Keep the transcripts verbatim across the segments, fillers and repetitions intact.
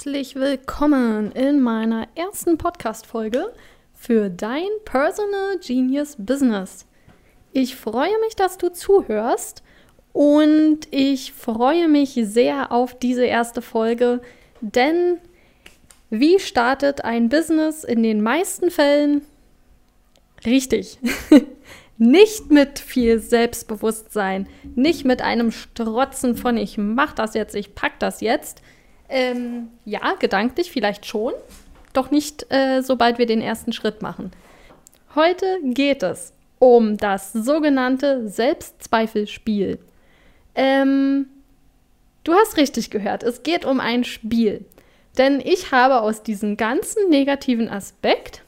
herzlich willkommen in meiner ersten Podcast-Folge für dein Personal Genius Business. Ich freue mich, dass du zuhörst und ich freue mich sehr auf diese erste Folge, denn wie startet ein Business in den meisten Fällen? Richtig. Nicht mit viel Selbstbewusstsein, nicht mit einem Strotzen von ich mach das jetzt, ich pack das jetzt. Ähm, ja, gedanklich vielleicht schon, doch nicht äh, sobald wir den ersten Schritt machen. Heute geht es um das sogenannte Selbstzweifelspiel. Ähm, du hast richtig gehört, es geht um ein Spiel. Denn ich habe aus diesem ganzen negativen Aspekt...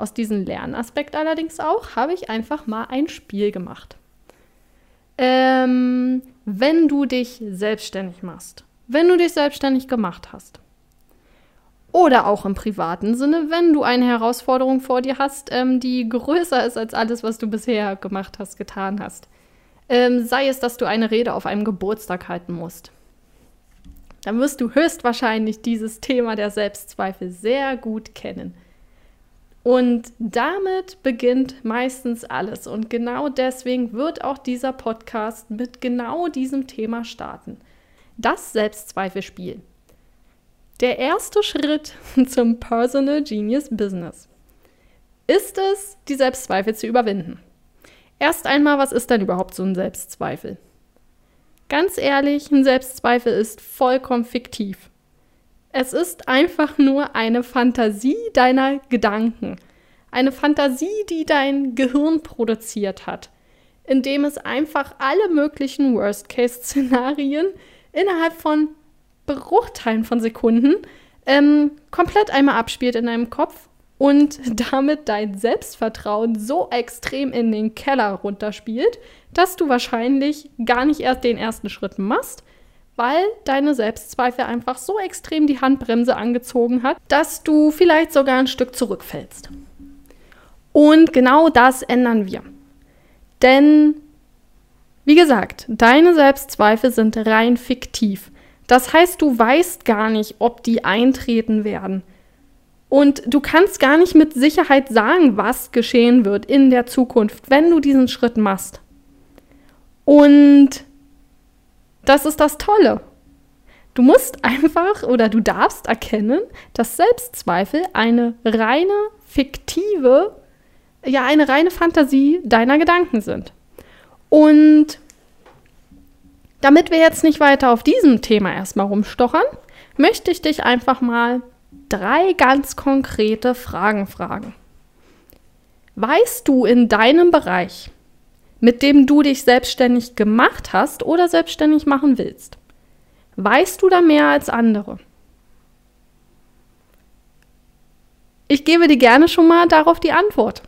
Aus diesem Lernaspekt allerdings auch, habe ich einfach mal ein Spiel gemacht. Ähm, wenn du dich selbstständig machst, wenn du dich selbstständig gemacht hast oder auch im privaten Sinne, wenn du eine Herausforderung vor dir hast, ähm, die größer ist als alles, was du bisher gemacht hast, getan hast, ähm, sei es, dass du eine Rede auf einem Geburtstag halten musst, dann wirst du höchstwahrscheinlich dieses Thema der Selbstzweifel sehr gut kennen. Und damit beginnt meistens alles. Und genau deswegen wird auch dieser Podcast mit genau diesem Thema starten. Das Selbstzweifelspiel. Der erste Schritt zum Personal Genius Business ist es, die Selbstzweifel zu überwinden. Erst einmal, was ist denn überhaupt so ein Selbstzweifel? Ganz ehrlich, ein Selbstzweifel ist vollkommen fiktiv. Es ist einfach nur eine Fantasie deiner Gedanken. Eine Fantasie, die dein Gehirn produziert hat, indem es einfach alle möglichen Worst-Case-Szenarien innerhalb von Bruchteilen von Sekunden ähm, komplett einmal abspielt in deinem Kopf und damit dein Selbstvertrauen so extrem in den Keller runterspielt, dass du wahrscheinlich gar nicht erst den ersten Schritt machst, weil deine Selbstzweifel einfach so extrem die Handbremse angezogen hat, dass du vielleicht sogar ein Stück zurückfällst. Und genau das ändern wir. Denn, wie gesagt, deine Selbstzweifel sind rein fiktiv. Das heißt, du weißt gar nicht, ob die eintreten werden. Und du kannst gar nicht mit Sicherheit sagen, was geschehen wird in der Zukunft, wenn du diesen Schritt machst. Und... das ist das Tolle. Du musst einfach oder du darfst erkennen, dass Selbstzweifel eine reine fiktive, ja eine reine Fantasie deiner Gedanken sind. Und damit wir jetzt nicht weiter auf diesem Thema erstmal rumstochern, möchte ich dich einfach mal drei ganz konkrete Fragen fragen. Weißt du in deinem Bereich, mit dem du dich selbstständig gemacht hast oder selbstständig machen willst? Weißt du da mehr als andere? Ich gebe dir gerne schon mal darauf die Antwort.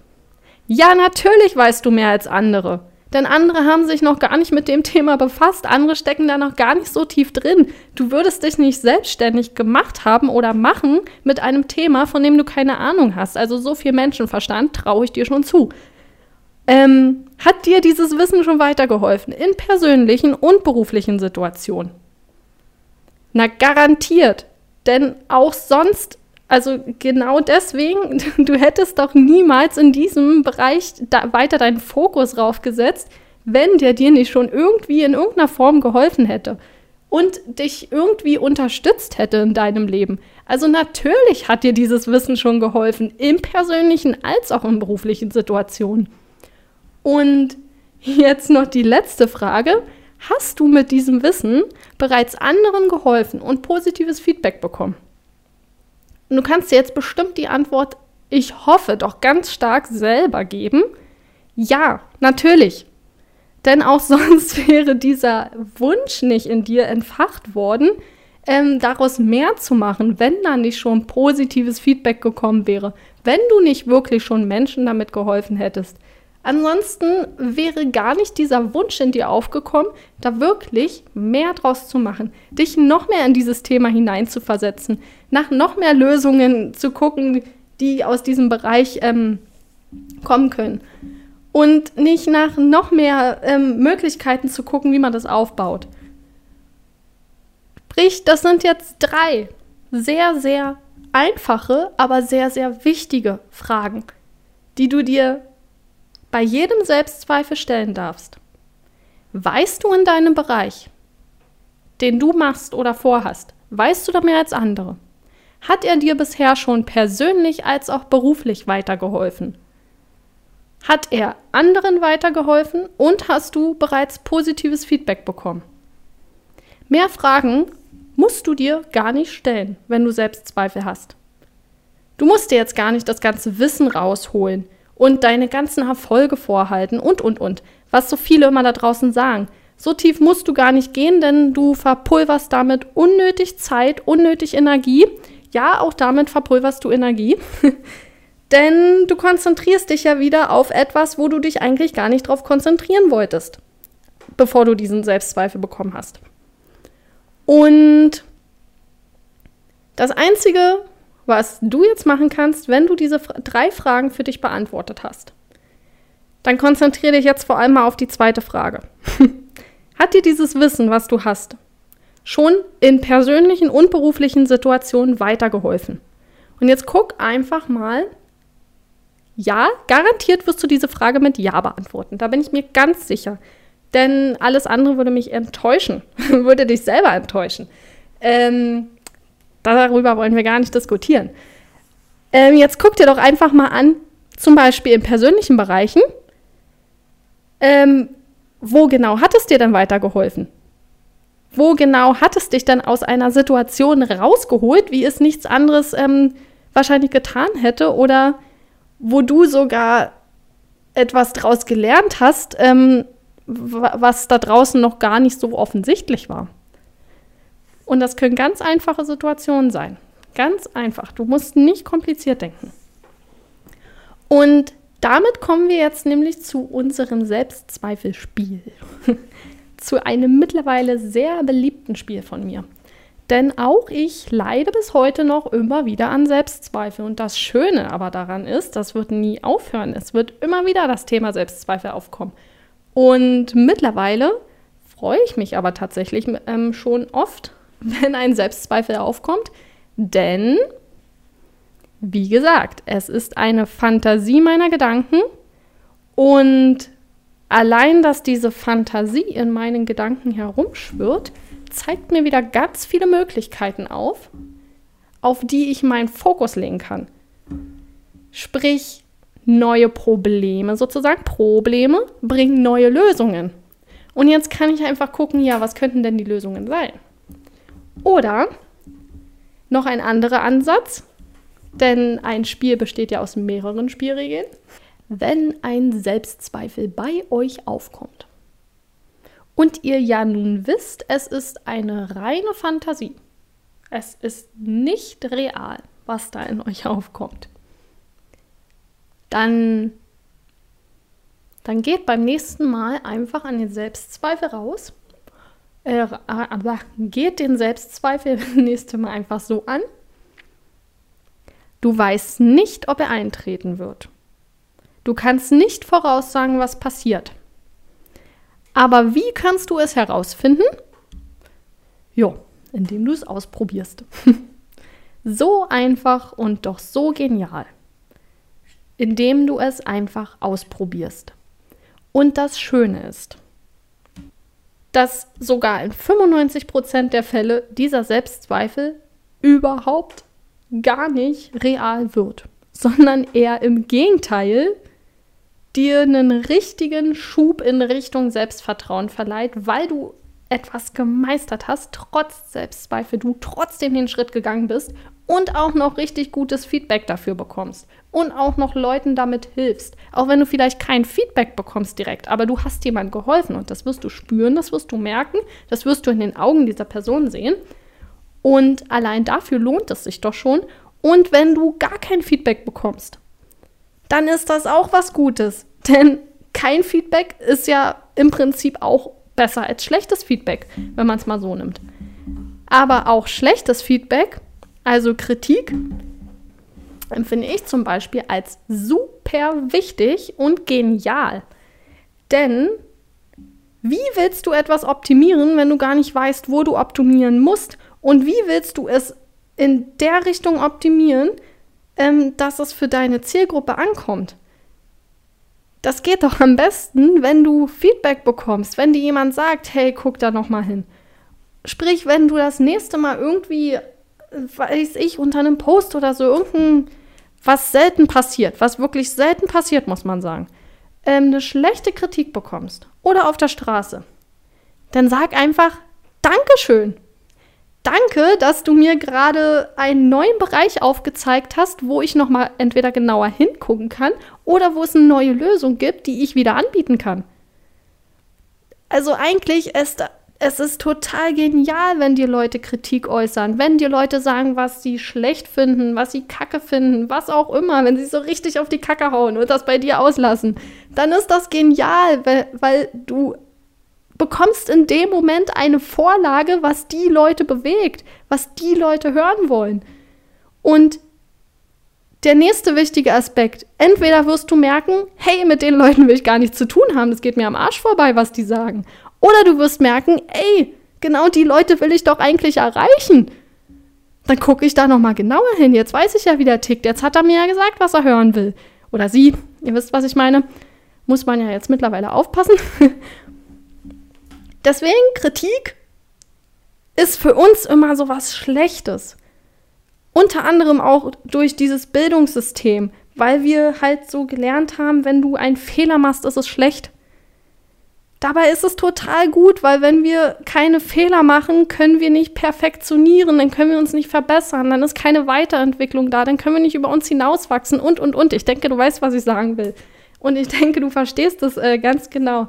Ja, natürlich weißt du mehr als andere, denn andere haben sich noch gar nicht mit dem Thema befasst, andere stecken da noch gar nicht so tief drin. Du würdest dich nicht selbstständig gemacht haben oder machen mit einem Thema, von dem du keine Ahnung hast. Also so viel Menschenverstand traue ich dir schon zu. Ähm, hat dir dieses Wissen schon weitergeholfen in persönlichen und beruflichen Situationen? Na, garantiert. Denn auch sonst, also genau deswegen, du hättest doch niemals in diesem Bereich da weiter deinen Fokus raufgesetzt, wenn der dir nicht schon irgendwie in irgendeiner Form geholfen hätte und dich irgendwie unterstützt hätte in deinem Leben. Also natürlich hat dir dieses Wissen schon geholfen, im persönlichen als auch in beruflichen Situationen. Und jetzt noch die letzte Frage. Hast du mit diesem Wissen bereits anderen geholfen und positives Feedback bekommen? Und du kannst dir jetzt bestimmt die Antwort, ich hoffe, doch ganz stark selber geben. Ja, natürlich. Denn auch sonst wäre dieser Wunsch nicht in dir entfacht worden, ähm, daraus mehr zu machen, wenn da nicht schon positives Feedback gekommen wäre, wenn du nicht wirklich schon Menschen damit geholfen hättest. Ansonsten wäre gar nicht dieser Wunsch in dir aufgekommen, da wirklich mehr draus zu machen, dich noch mehr in dieses Thema hineinzuversetzen, nach noch mehr Lösungen zu gucken, die aus diesem Bereich ähm, kommen können. Und nicht nach noch mehr ähm, Möglichkeiten zu gucken, wie man das aufbaut. Sprich, das sind jetzt drei sehr, sehr einfache, aber sehr, sehr wichtige Fragen, die du dir bei jedem Selbstzweifel stellen darfst. Weißt du in deinem Bereich, den du machst oder vorhast, weißt du da mehr als andere? Hat er dir bisher schon persönlich als auch beruflich weitergeholfen? Hat er anderen weitergeholfen und hast du bereits positives Feedback bekommen? Mehr Fragen musst du dir gar nicht stellen, wenn du Selbstzweifel hast. Du musst dir jetzt gar nicht das ganze Wissen rausholen und deine ganzen Erfolge vorhalten und, und, und, was so viele immer da draußen sagen. So tief musst du gar nicht gehen, denn du verpulverst damit unnötig Zeit, unnötig Energie. Ja, auch damit verpulverst du Energie. Denn du konzentrierst dich ja wieder auf etwas, wo du dich eigentlich gar nicht drauf konzentrieren wolltest, bevor du diesen Selbstzweifel bekommen hast. Und das Einzige, was du jetzt machen kannst, wenn du diese drei Fragen für dich beantwortet hast, dann konzentriere dich jetzt vor allem mal auf die zweite Frage. Hat dir dieses Wissen, was du hast, schon in persönlichen und beruflichen Situationen weitergeholfen? Und jetzt guck einfach mal, ja, garantiert wirst du diese Frage mit Ja beantworten. Da bin ich mir ganz sicher. Denn alles andere würde mich enttäuschen, würde dich selber enttäuschen. Ähm, darüber wollen wir gar nicht diskutieren. Ähm, jetzt guck dir doch einfach mal an, zum Beispiel in persönlichen Bereichen, ähm, wo genau hat es dir denn weitergeholfen? Wo genau hat es dich denn aus einer Situation rausgeholt, wie es nichts anderes ähm, wahrscheinlich getan hätte oder wo du sogar etwas draus gelernt hast, ähm, was da draußen noch gar nicht so offensichtlich war. Und das können ganz einfache Situationen sein. Ganz einfach. Du musst nicht kompliziert denken. Und damit kommen wir jetzt nämlich zu unserem Selbstzweifelspiel. Zu einem mittlerweile sehr beliebten Spiel von mir. Denn auch ich leide bis heute noch immer wieder an Selbstzweifel. Und das Schöne aber daran ist, das wird nie aufhören. Es wird immer wieder das Thema Selbstzweifel aufkommen. Und mittlerweile freue ich mich aber tatsächlich ähm, schon oft, wenn ein Selbstzweifel aufkommt, denn, wie gesagt, es ist eine Fantasie meiner Gedanken und allein, dass diese Fantasie in meinen Gedanken herumschwirrt, zeigt mir wieder ganz viele Möglichkeiten auf, auf die ich meinen Fokus legen kann. Sprich, neue Probleme sozusagen. Probleme bringen neue Lösungen. Und jetzt kann ich einfach gucken, ja, was könnten denn die Lösungen sein? Oder noch ein anderer Ansatz, denn ein Spiel besteht ja aus mehreren Spielregeln. Wenn ein Selbstzweifel bei euch aufkommt und ihr ja nun wisst, es ist eine reine Fantasie, es ist nicht real, was da in euch aufkommt, Dann, dann geht beim nächsten Mal einfach an den Selbstzweifel raus. Äh, aber geht den Selbstzweifel das nächste Mal einfach so an. Du weißt nicht, ob er eintreten wird. Du kannst nicht voraussagen, was passiert. Aber wie kannst du es herausfinden? Jo, indem du es ausprobierst. So einfach und doch so genial. Indem du es einfach ausprobierst. Und das Schöne ist, dass sogar in fünfundneunzig Prozent der Fälle dieser Selbstzweifel überhaupt gar nicht real wird, sondern eher im Gegenteil dir einen richtigen Schub in Richtung Selbstvertrauen verleiht, weil du etwas gemeistert hast, trotz Selbstzweifel, du trotzdem den Schritt gegangen bist und auch noch richtig gutes Feedback dafür bekommst und auch noch Leuten damit hilfst. Auch wenn du vielleicht kein Feedback bekommst direkt, aber du hast jemand geholfen und das wirst du spüren, das wirst du merken, das wirst du in den Augen dieser Person sehen und allein dafür lohnt es sich doch schon. Und wenn du gar kein Feedback bekommst, dann ist das auch was Gutes, denn kein Feedback ist ja im Prinzip auch besser als schlechtes Feedback, wenn man es mal so nimmt. Aber auch schlechtes Feedback, also Kritik, empfinde ich zum Beispiel als super wichtig und genial. Denn wie willst du etwas optimieren, wenn du gar nicht weißt, wo du optimieren musst? Und wie willst du es in der Richtung optimieren, ähm, dass es für deine Zielgruppe ankommt. Das geht doch am besten, wenn du Feedback bekommst, wenn dir jemand sagt, hey, guck da nochmal hin. Sprich, wenn du das nächste Mal irgendwie, weiß ich, unter einem Post oder so irgendein, was selten passiert, was wirklich selten passiert, muss man sagen, ähm, eine schlechte Kritik bekommst oder auf der Straße, dann sag einfach Dankeschön. Danke, dass du mir gerade einen neuen Bereich aufgezeigt hast, wo ich nochmal entweder genauer hingucken kann oder wo es eine neue Lösung gibt, die ich wieder anbieten kann. Also eigentlich ist es ist total genial, wenn dir Leute Kritik äußern, wenn dir Leute sagen, was sie schlecht finden, was sie kacke finden, was auch immer, wenn sie so richtig auf die Kacke hauen und das bei dir auslassen, dann ist das genial, weil, weil du bekommst in dem Moment eine Vorlage, was die Leute bewegt, was die Leute hören wollen. Und der nächste wichtige Aspekt, entweder wirst du merken, hey, mit den Leuten will ich gar nichts zu tun haben, das geht mir am Arsch vorbei, was die sagen. Oder du wirst merken, ey, genau die Leute will ich doch eigentlich erreichen. Dann gucke ich da nochmal genauer hin. Jetzt weiß ich ja, wie der tickt. Jetzt hat er mir ja gesagt, was er hören will. Oder sie. Ihr wisst, was ich meine. Muss man ja jetzt mittlerweile aufpassen. Deswegen, Kritik ist für uns immer so was Schlechtes. Unter anderem auch durch dieses Bildungssystem. Weil wir halt so gelernt haben, wenn du einen Fehler machst, ist es schlecht. Dabei ist es total gut, weil wenn wir keine Fehler machen, können wir nicht perfektionieren, dann können wir uns nicht verbessern, dann ist keine Weiterentwicklung da, dann können wir nicht über uns hinauswachsen und, und, und. Ich denke, du weißt, was ich sagen will. Und ich denke, du verstehst das äh, ganz genau.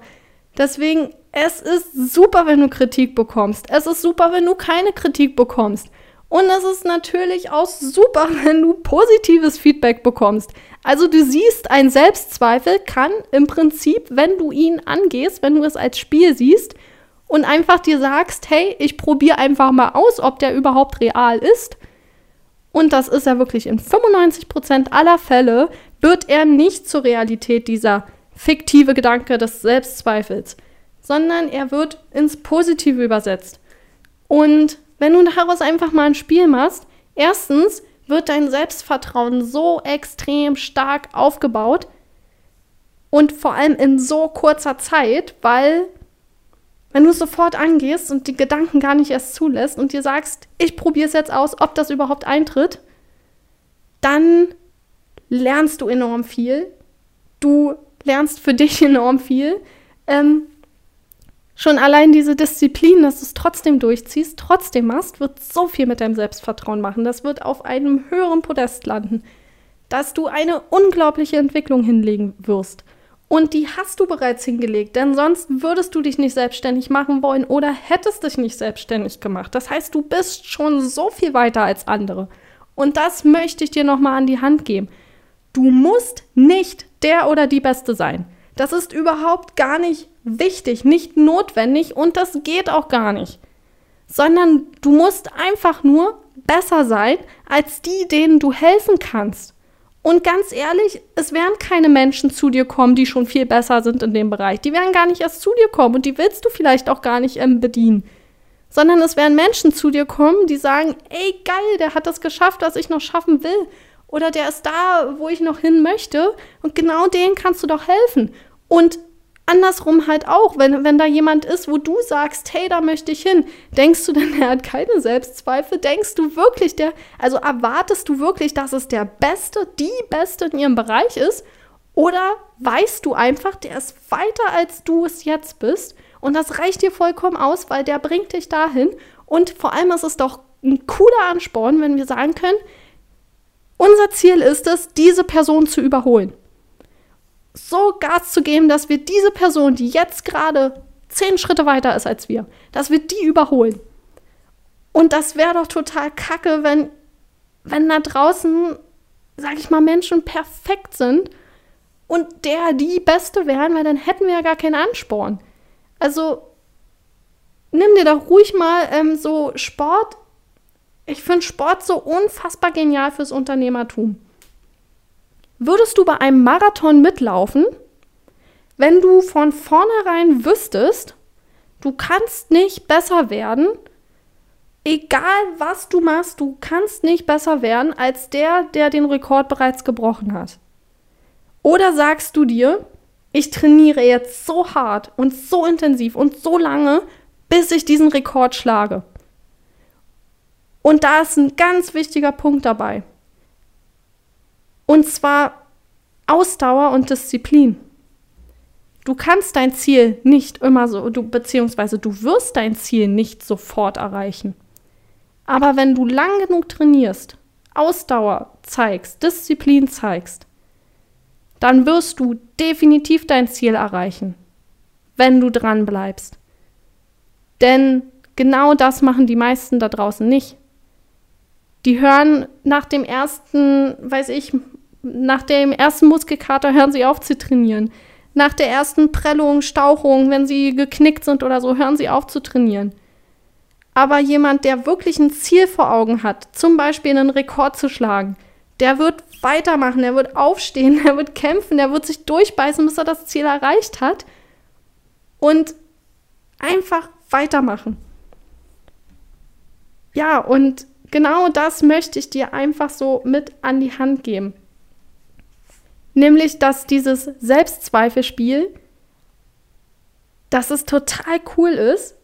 Deswegen, es ist super, wenn du Kritik bekommst. Es ist super, wenn du keine Kritik bekommst. Und es ist natürlich auch super, wenn du positives Feedback bekommst. Also du siehst, ein Selbstzweifel kann im Prinzip, wenn du ihn angehst, wenn du es als Spiel siehst und einfach dir sagst, hey, ich probiere einfach mal aus, ob der überhaupt real ist. Und das ist er wirklich in fünfundneunzig Prozent aller Fälle, wird er nicht zur Realität, dieser fiktive Gedanke des Selbstzweifels, sondern er wird ins Positive übersetzt. Und wenn du daraus einfach mal ein Spiel machst, erstens wird dein Selbstvertrauen so extrem stark aufgebaut und vor allem in so kurzer Zeit, weil wenn du es sofort angehst und die Gedanken gar nicht erst zulässt und dir sagst, ich probiere es jetzt aus, ob das überhaupt eintritt, dann lernst du enorm viel. Du lernst für dich enorm viel. Ähm, schon allein diese Disziplin, dass du es trotzdem durchziehst, trotzdem machst, wird so viel mit deinem Selbstvertrauen machen. Das wird auf einem höheren Podest landen, dass du eine unglaubliche Entwicklung hinlegen wirst. Und die hast du bereits hingelegt, denn sonst würdest du dich nicht selbstständig machen wollen oder hättest dich nicht selbstständig gemacht. Das heißt, du bist schon so viel weiter als andere. Und das möchte ich dir nochmal an die Hand geben. Du musst nicht der oder die Beste sein. Das ist überhaupt gar nicht wichtig, nicht notwendig und das geht auch gar nicht. Sondern du musst einfach nur besser sein als die, denen du helfen kannst. Und ganz ehrlich, es werden keine Menschen zu dir kommen, die schon viel besser sind in dem Bereich. Die werden gar nicht erst zu dir kommen und die willst du vielleicht auch gar nicht ähm, bedienen. Sondern es werden Menschen zu dir kommen, die sagen, ey geil, der hat das geschafft, was ich noch schaffen will. Oder der ist da, wo ich noch hin möchte. Und genau denen kannst du doch helfen. Und andersrum halt auch, wenn, wenn da jemand ist, wo du sagst, hey, da möchte ich hin, denkst du denn, er hat keine Selbstzweifel? Denkst du wirklich, der, also erwartest du wirklich, dass es der Beste, die Beste in ihrem Bereich ist? Oder weißt du einfach, der ist weiter, als du es jetzt bist? Und das reicht dir vollkommen aus, weil der bringt dich dahin. Und vor allem ist es doch ein cooler Ansporn, wenn wir sagen können, unser Ziel ist es, diese Person zu überholen. So Gas zu geben, dass wir diese Person, die jetzt gerade zehn Schritte weiter ist als wir, dass wir die überholen. Und das wäre doch total kacke, wenn, wenn da draußen, sag ich mal, Menschen perfekt sind und der die Beste wären, weil dann hätten wir ja gar keinen Ansporn. Also nimm dir doch ruhig mal ähm, so Sport. Ich finde Sport so unfassbar genial fürs Unternehmertum. Würdest du bei einem Marathon mitlaufen, wenn du von vornherein wüsstest, du kannst nicht besser werden egal was du machst, du kannst nicht besser werden als der, der den Rekord bereits gebrochen hat. Oder sagst du dir, ich trainiere jetzt so hart und so intensiv und so lange, bis ich diesen Rekord schlage. Und da ist ein ganz wichtiger Punkt dabei. Und zwar Ausdauer und Disziplin. Du kannst dein Ziel nicht immer so, du, beziehungsweise du wirst dein Ziel nicht sofort erreichen. Aber wenn du lang genug trainierst, Ausdauer zeigst, Disziplin zeigst, dann wirst du definitiv dein Ziel erreichen, wenn du dran bleibst. Denn genau das machen die meisten da draußen nicht. Die hören nach dem ersten, weiß ich, nach dem ersten Muskelkater hören sie auf zu trainieren. Nach der ersten Prellung, Stauchung, wenn sie geknickt sind oder so, hören sie auf zu trainieren. Aber jemand, der wirklich ein Ziel vor Augen hat, zum Beispiel einen Rekord zu schlagen, der wird weitermachen, der wird aufstehen, der wird kämpfen, der wird sich durchbeißen, bis er das Ziel erreicht hat und einfach weitermachen. Ja, und genau das möchte ich dir einfach so mit an die Hand geben. Nämlich, dass dieses Selbstzweifelspiel, dass es total cool ist,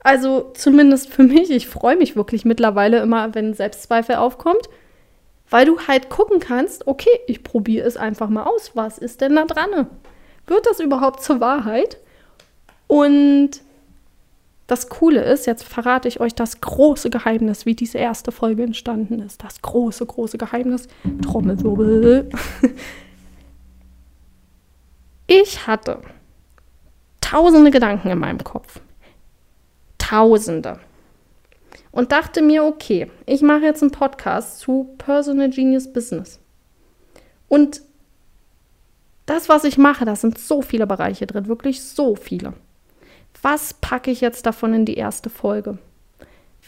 also zumindest für mich, ich freue mich wirklich mittlerweile immer, wenn Selbstzweifel aufkommt, weil du halt gucken kannst, okay, ich probiere es einfach mal aus, was ist denn da dran? Wird das überhaupt zur Wahrheit? Und das Coole ist, jetzt verrate ich euch das große Geheimnis, wie diese erste Folge entstanden ist, das große, große Geheimnis, Trommelwirbel. Ich hatte tausende Gedanken in meinem Kopf, tausende, und dachte mir, okay, ich mache jetzt einen Podcast zu Personal Genius Business. Und das, was ich mache, da sind so viele Bereiche drin, wirklich so viele. Was packe ich jetzt davon in die erste Folge?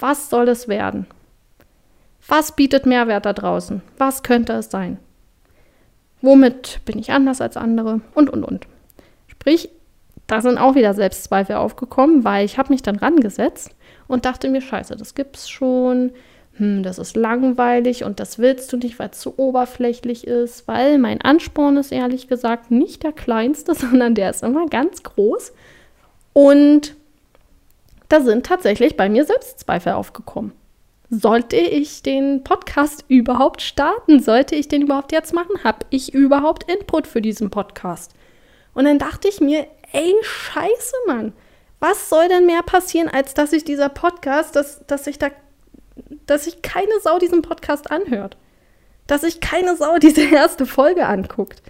Was soll es werden? Was bietet Mehrwert da draußen? Was könnte es sein? Womit bin ich anders als andere? Und, und, und. Sprich, da sind auch wieder Selbstzweifel aufgekommen, weil ich habe mich dann rangesetzt und dachte mir, scheiße, das gibt's schon, hm, das ist langweilig und das willst du nicht, weil es zu oberflächlich ist, weil mein Ansporn ist ehrlich gesagt nicht der kleinste, sondern der ist immer ganz groß. Und da sind tatsächlich bei mir Selbstzweifel aufgekommen. Sollte ich den Podcast überhaupt starten? Sollte ich den überhaupt jetzt machen? Habe ich überhaupt Input für diesen Podcast? Und dann dachte ich mir, ey, scheiße, Mann. Was soll denn mehr passieren, als dass ich dieser Podcast, dass, dass ich da, dass sich keine Sau diesen Podcast anhört? Dass sich keine Sau diese erste Folge anguckt?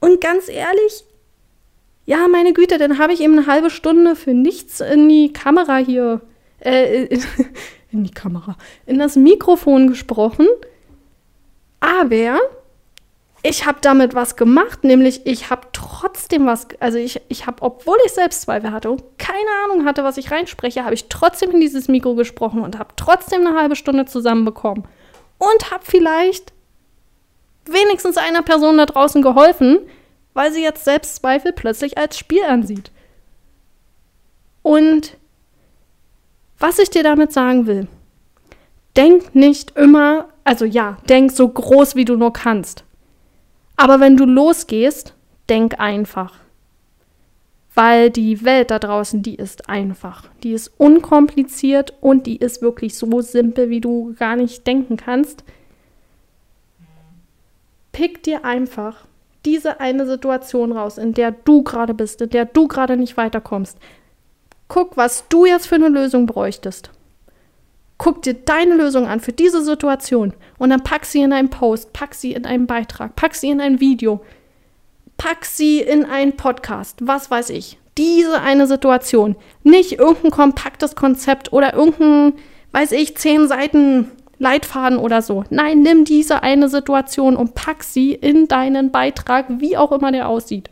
Und ganz ehrlich, ja, meine Güte, dann habe ich eben eine halbe Stunde für nichts in die Kamera hier, äh, in, in die Kamera, in das Mikrofon gesprochen, aber ich habe damit was gemacht, nämlich ich habe trotzdem was, also ich, ich habe, obwohl ich Selbstzweifel hatte und keine Ahnung hatte, was ich reinspreche, habe ich trotzdem in dieses Mikro gesprochen und habe trotzdem eine halbe Stunde zusammenbekommen und habe vielleicht wenigstens einer Person da draußen geholfen, weil sie jetzt Selbstzweifel plötzlich als Spiel ansieht. Und was ich dir damit sagen will, denk nicht immer, also ja, denk so groß, wie du nur kannst. Aber wenn du losgehst, denk einfach. Weil die Welt da draußen, die ist einfach. Die ist unkompliziert und die ist wirklich so simpel, wie du gar nicht denken kannst. Pick dir einfach diese eine Situation raus, in der du gerade bist, in der du gerade nicht weiterkommst. Guck, was du jetzt für eine Lösung bräuchtest. Guck dir deine Lösung an für diese Situation und dann pack sie in einen Post, pack sie in einen Beitrag, pack sie in ein Video, pack sie in einen Podcast, was weiß ich. Diese eine Situation, nicht irgendein kompaktes Konzept oder irgendein, weiß ich, zehn Seiten Leitfaden oder so. Nein, nimm diese eine Situation und pack sie in deinen Beitrag, wie auch immer der aussieht.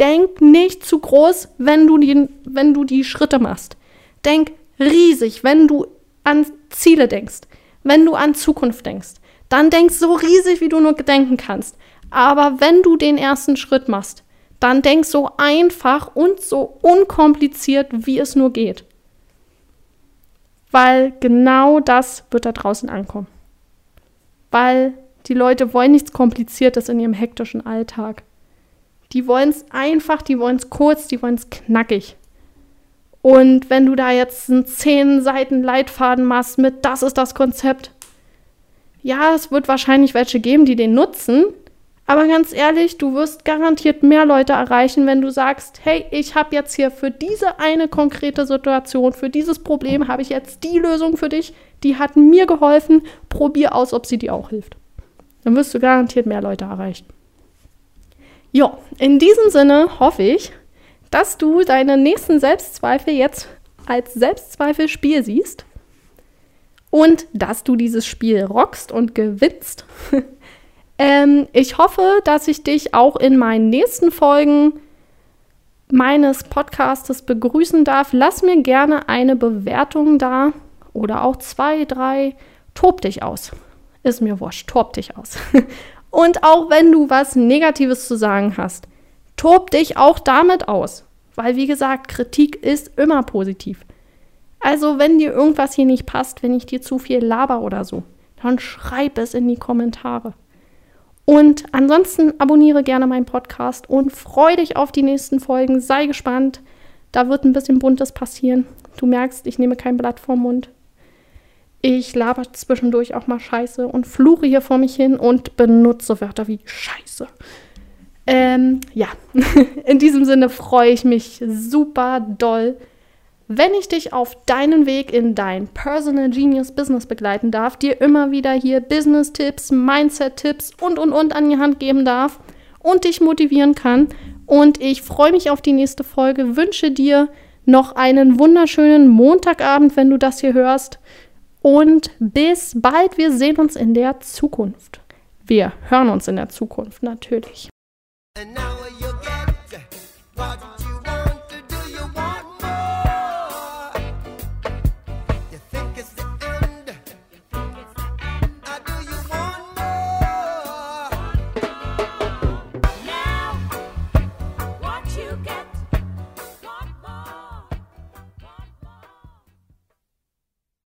Denk nicht zu groß, wenn du die, wenn du die Schritte machst. Denk riesig, wenn du an Ziele denkst, wenn du an Zukunft denkst. Dann denk so riesig, wie du nur denken kannst. Aber wenn du den ersten Schritt machst, dann denk so einfach und so unkompliziert, wie es nur geht. weil genau das wird da draußen ankommen. Weil die Leute wollen nichts Kompliziertes in ihrem hektischen Alltag. Die wollen es einfach, die wollen es kurz, die wollen es knackig. Und wenn du da jetzt einen zehn Seiten Leitfaden machst mit, das ist das Konzept. Ja, es wird wahrscheinlich welche geben, die den nutzen. Aber ganz ehrlich, du wirst garantiert mehr Leute erreichen, wenn du sagst, hey, ich habe jetzt hier für diese eine konkrete Situation, für dieses Problem habe ich jetzt die Lösung für dich, die hat mir geholfen, probier aus, ob sie dir auch hilft. Dann wirst du garantiert mehr Leute erreichen. Jo, in diesem Sinne hoffe ich, dass du deine nächsten Selbstzweifel jetzt als Selbstzweifelspiel siehst und dass du dieses Spiel rockst und gewinnst. Ähm, ich hoffe, dass ich dich auch in meinen nächsten Folgen meines Podcastes begrüßen darf. Lass mir gerne eine Bewertung da oder auch zwei, drei. Tob dich aus. Ist mir wurscht, tob dich aus. Und auch wenn du was Negatives zu sagen hast, tob dich auch damit aus. Weil, wie gesagt, Kritik ist immer positiv. Also, wenn dir irgendwas hier nicht passt, wenn ich dir zu viel laber oder so, dann schreib es in die Kommentare. Und ansonsten abonniere gerne meinen Podcast und freue dich auf die nächsten Folgen. Sei gespannt, da wird ein bisschen Buntes passieren. Du merkst, ich nehme kein Blatt vorm Mund. Ich laber zwischendurch auch mal Scheiße und fluche hier vor mich hin und benutze Wörter wie Scheiße. Ähm, ja, in diesem Sinne freue ich mich super doll, wenn ich dich auf deinen Weg in dein Personal Genius Business begleiten darf, dir immer wieder hier Business-Tipps, Mindset-Tipps und, und, und an die Hand geben darf und dich motivieren kann. Und ich freue mich auf die nächste Folge, wünsche dir noch einen wunderschönen Montagabend, wenn du das hier hörst. Und bis bald, wir sehen uns in der Zukunft. Wir hören uns in der Zukunft, natürlich.